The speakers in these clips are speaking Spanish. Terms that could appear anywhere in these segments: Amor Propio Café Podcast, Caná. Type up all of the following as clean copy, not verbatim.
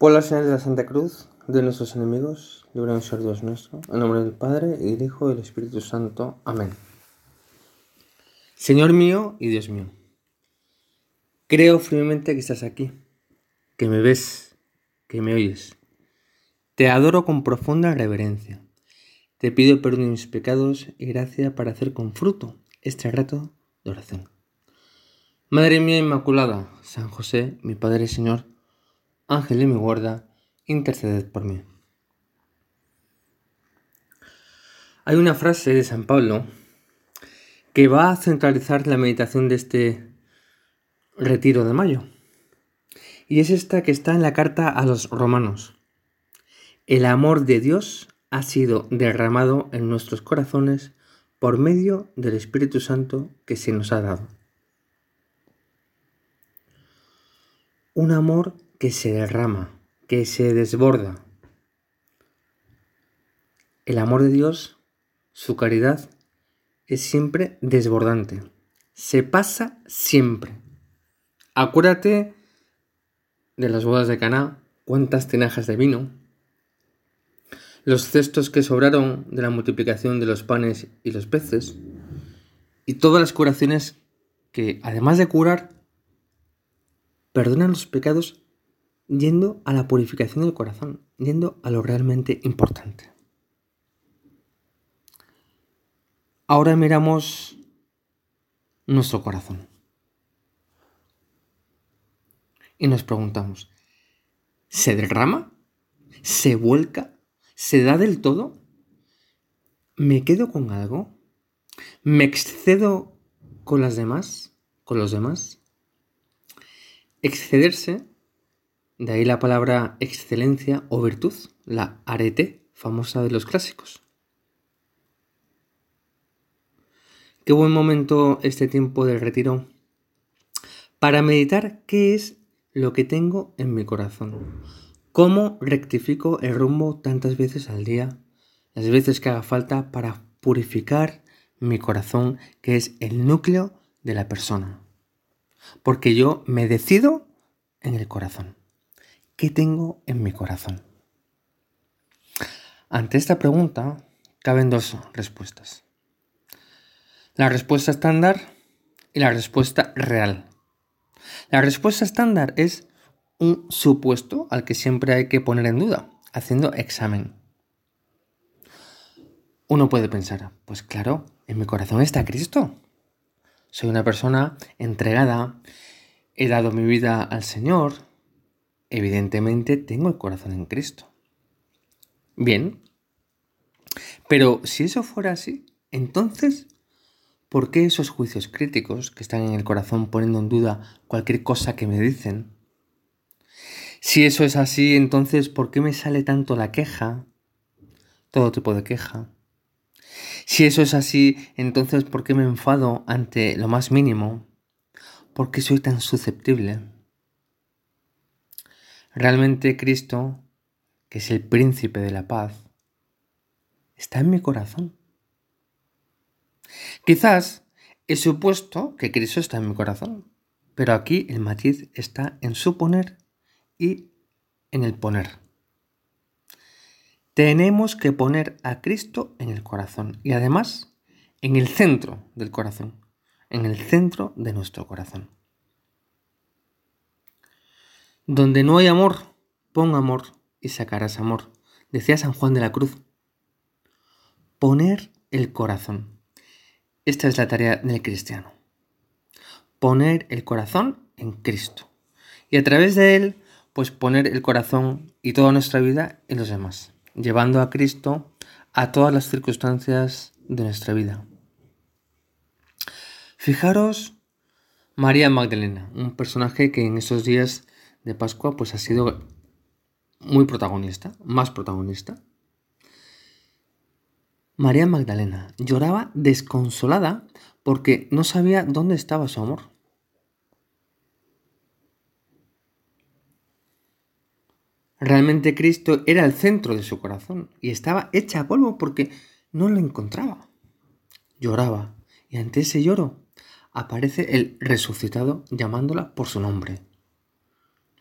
Poblaciones de la Santa Cruz, de nuestros enemigos, líbranos, Dios nuestro, en nombre del Padre, y del Hijo, y del Espíritu Santo. Amén. Señor mío y Dios mío, creo firmemente que estás aquí, que me ves, que me oyes. Te adoro con profunda reverencia. Te pido perdón de mis pecados y gracia para hacer con fruto este rato de oración. Madre mía Inmaculada, San José, mi Padre y Señor, Ángel de mi guarda, interceded por mí. Hay una frase de San Pablo que va a centralizar la meditación de este retiro de mayo. Y es esta que está en la carta a los Romanos. El amor de Dios ha sido derramado en nuestros corazones por medio del Espíritu Santo que se nos ha dado. Un amor que se derrama, que se desborda. El amor de Dios, su caridad, es siempre desbordante. Se pasa siempre. Acuérdate de las bodas de Caná, cuántas tinajas de vino, los cestos que sobraron de la multiplicación de los panes y los peces, y todas las curaciones que, además de curar, perdonan los pecados yendo a la purificación del corazón, yendo a lo realmente importante. Ahora miramos nuestro corazón y nos preguntamos, ¿se derrama? ¿Se vuelca? ¿Se da del todo? ¿Me quedo con algo? ¿Me excedo con las demás? ¿Con los demás? Excederse, de ahí la palabra excelencia o virtud, la arete, famosa de los clásicos. Qué buen momento este tiempo del retiro para meditar qué es lo que tengo en mi corazón. ¿Cómo rectifico el rumbo tantas veces al día, las veces que haga falta para purificar mi corazón, que es el núcleo de la persona? Porque yo me decido en el corazón. ¿Qué tengo en mi corazón? Ante esta pregunta caben dos respuestas. La respuesta estándar y la respuesta real. La respuesta estándar es un supuesto al que siempre hay que poner en duda, haciendo examen. Uno puede pensar, pues claro, en mi corazón está Cristo. Soy una persona entregada, he dado mi vida al Señor, evidentemente tengo el corazón en Cristo. Bien, pero si eso fuera así, entonces, ¿por qué esos juicios críticos que están en el corazón poniendo en duda cualquier cosa que me dicen? Si eso es así, entonces, ¿por qué me sale tanto la queja? Todo tipo de queja. Si eso es así, entonces, ¿por qué me enfado ante lo más mínimo? ¿Por qué soy tan susceptible? Realmente Cristo, que es el príncipe de la paz, está en mi corazón. Quizás he supuesto que Cristo está en mi corazón, pero aquí el matiz está en suponer y en el poner. Tenemos que poner a Cristo en el corazón y además en el centro del corazón, en el centro de nuestro corazón. Donde no hay amor, pon amor y sacarás amor, decía San Juan de la Cruz. Poner el corazón. Esta es la tarea del cristiano. Poner el corazón en Cristo y a través de él pues poner el corazón y toda nuestra vida en los demás, llevando a Cristo a todas las circunstancias de nuestra vida. Fijaros, María Magdalena, un personaje que en estos días de Pascua pues ha sido muy protagonista, más protagonista. María Magdalena lloraba desconsolada porque no sabía dónde estaba su amor. Realmente Cristo era el centro de su corazón y estaba hecha polvo porque no lo encontraba. Lloraba y ante ese lloro aparece el resucitado llamándola por su nombre.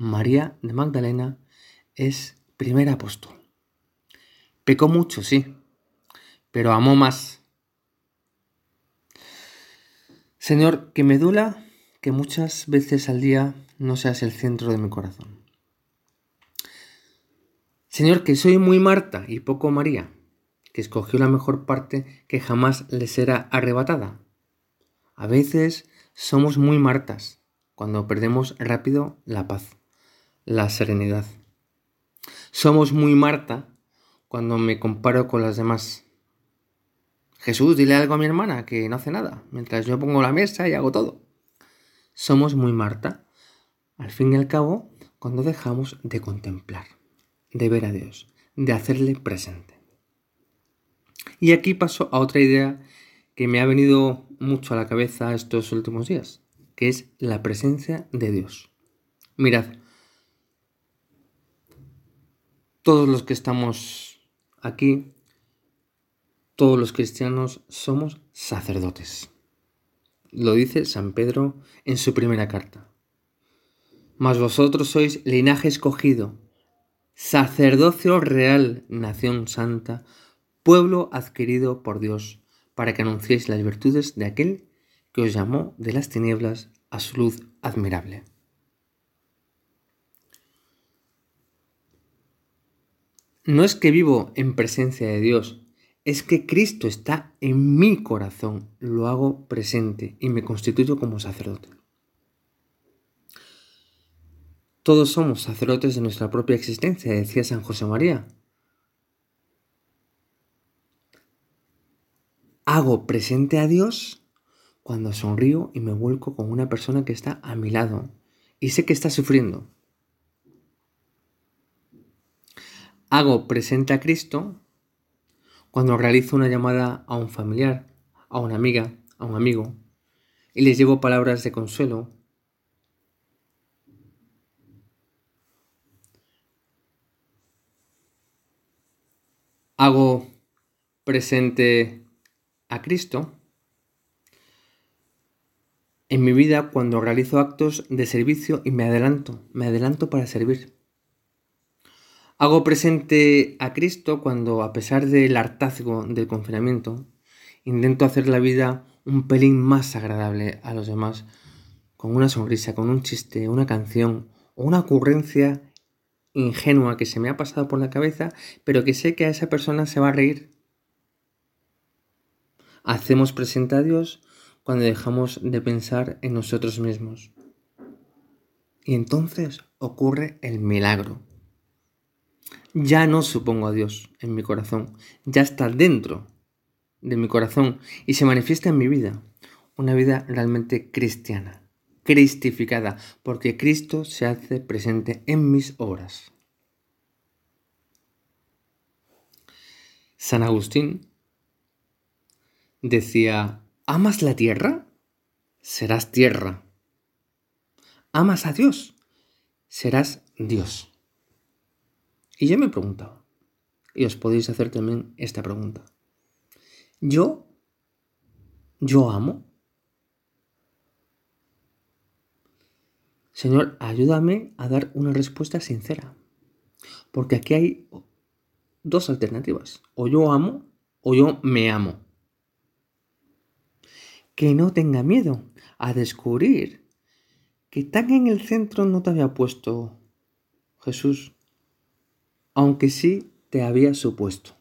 María de Magdalena es primer apóstol. Pecó mucho, sí, pero amó más. Señor, que me duela que muchas veces al día no seas el centro de mi corazón. Señor, que soy muy Marta y poco María, que escogió la mejor parte que jamás le será arrebatada. A veces somos muy Martas cuando perdemos rápido la paz, la serenidad. Somos muy Marta cuando me comparo con las demás. Jesús, dile algo a mi hermana que no hace nada, mientras yo pongo la mesa y hago todo. Somos muy Marta, al fin y al cabo, cuando dejamos de contemplar, de ver a Dios, de hacerle presente. Y aquí paso a otra idea que me ha venido mucho a la cabeza estos últimos días, que es la presencia de Dios. Mirad, todos los que estamos aquí, todos los cristianos somos sacerdotes. Lo dice San Pedro en su primera carta. Mas vosotros sois linaje escogido, sacerdocio real, nación santa, pueblo adquirido por Dios, para que anunciéis las virtudes de aquel que os llamó de las tinieblas a su luz admirable. No es que vivo en presencia de Dios, es que Cristo está en mi corazón, lo hago presente y me constituyo como sacerdote. Todos somos sacerdotes de nuestra propia existencia, decía San José María. Hago presente a Dios cuando sonrío y me vuelco con una persona que está a mi lado y sé que está sufriendo. Hago presente a Cristo cuando realizo una llamada a un familiar, a una amiga, a un amigo y les llevo palabras de consuelo. Hago presente a Cristo en mi vida cuando realizo actos de servicio y me adelanto para servir. Hago presente a Cristo cuando, a pesar del hartazgo del confinamiento, intento hacer la vida un pelín más agradable a los demás, con una sonrisa, con un chiste, una canción o una ocurrencia ingenua que se me ha pasado por la cabeza, pero que sé que a esa persona se va a reír. Hacemos presente a Dios cuando dejamos de pensar en nosotros mismos. Y entonces ocurre el milagro. Ya no supongo a Dios en mi corazón, ya está dentro de mi corazón y se manifiesta en mi vida. Una vida realmente cristiana, cristificada, porque Cristo se hace presente en mis obras. San Agustín decía: ¿amas la tierra? Serás tierra. ¿Amas a Dios? Serás Dios. Y yo me preguntaba, y os podéis hacer también esta pregunta: ¿Yo amo? Señor, ayúdame a dar una respuesta sincera, porque aquí hay dos alternativas: o yo amo o yo me amo. Que no tenga miedo a descubrir que tan en el centro no te había puesto Jesús, aunque sí te había supuesto.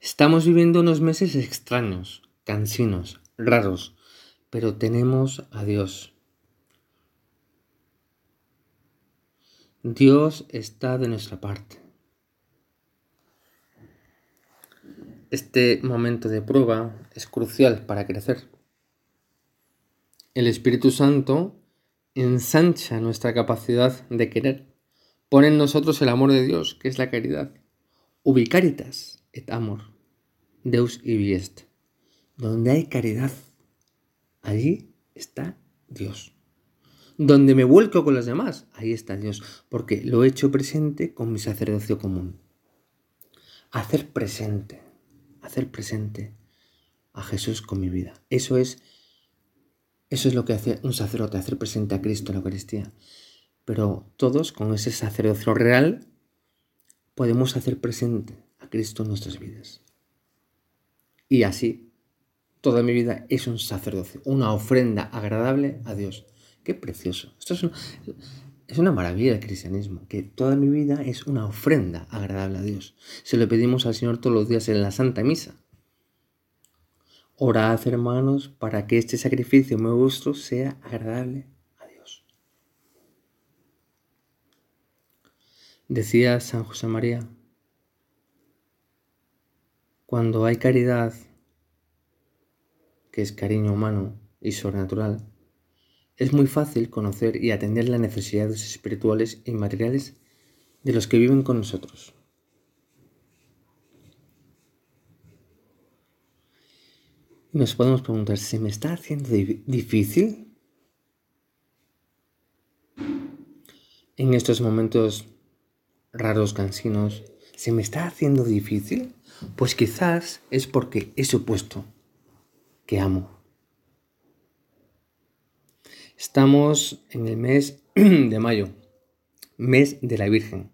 Estamos viviendo unos meses extraños, cansinos, raros, pero tenemos a Dios. Dios está de nuestra parte. Este momento de prueba es crucial para crecer. El Espíritu Santo ensancha nuestra capacidad de querer. Pone en nosotros el amor de Dios, que es la caridad. Ubi caritas et amor, Deus ibi est. Donde hay caridad, allí está Dios. Donde me vuelco con los demás, ahí está Dios, porque lo he hecho presente con mi sacerdocio común. Hacer presente. Hacer presente a Jesús con mi vida. Eso es Eso es lo que hace un sacerdote, hacer presente a Cristo en la Eucaristía. Pero todos, con ese sacerdocio real, podemos hacer presente a Cristo en nuestras vidas. Y así, toda mi vida es un sacerdocio, una ofrenda agradable a Dios. ¡Qué precioso! Esto es una maravilla el cristianismo, que toda mi vida es una ofrenda agradable a Dios. Se lo pedimos al Señor todos los días en la Santa Misa. Orad, hermanos, para que este sacrificio muy vuestro sea agradable a Dios. Decía San José María, cuando hay caridad, que es cariño humano y sobrenatural, es muy fácil conocer y atender las necesidades espirituales y materiales de los que viven con nosotros. Y nos podemos preguntar, ¿se me está haciendo difícil? En estos momentos raros, cansinos, ¿se me está haciendo difícil? Pues quizás es porque he supuesto que amo. Estamos en el mes de mayo, mes de la Virgen.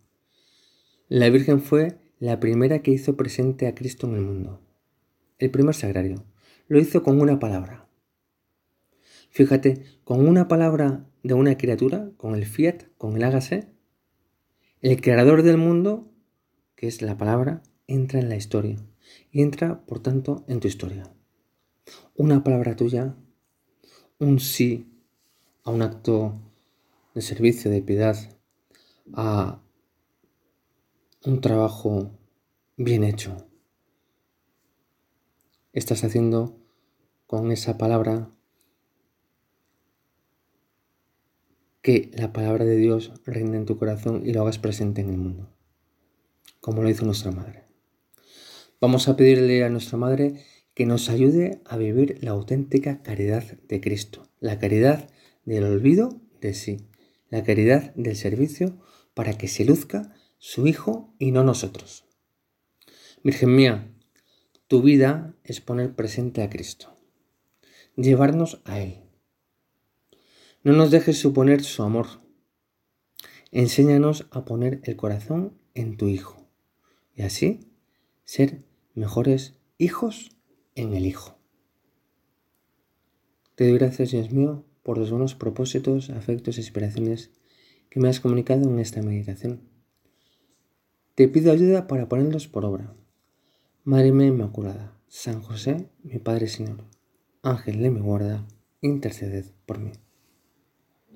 La Virgen fue la primera que hizo presente a Cristo en el mundo. El primer sagrario. Lo hizo con una palabra. Fíjate, con una palabra de una criatura, con el fiat, con el hágase, el creador del mundo, que es la palabra, entra en la historia. Y entra, por tanto, en tu historia. Una palabra tuya, un sí a un acto de servicio, de piedad, a un trabajo bien hecho. Estás haciendo con esa palabra que la palabra de Dios reine en tu corazón y lo hagas presente en el mundo, como lo hizo nuestra Madre. Vamos a pedirle a nuestra Madre que nos ayude a vivir la auténtica caridad de Cristo, la caridad del olvido de sí, la caridad del servicio, para que se luzca su Hijo y no nosotros. Virgen mía, tu vida es poner presente a Cristo, llevarnos a Él. No nos dejes suponer su amor. Enséñanos a poner el corazón en tu Hijo y así ser mejores hijos en el Hijo. Te doy gracias, Dios mío, por los buenos propósitos, afectos e inspiraciones que me has comunicado en esta meditación. Te pido ayuda para ponerlos por obra. Madre mía Inmaculada, San José, mi Padre y Señor, Ángel de mi guarda, interceded por mí.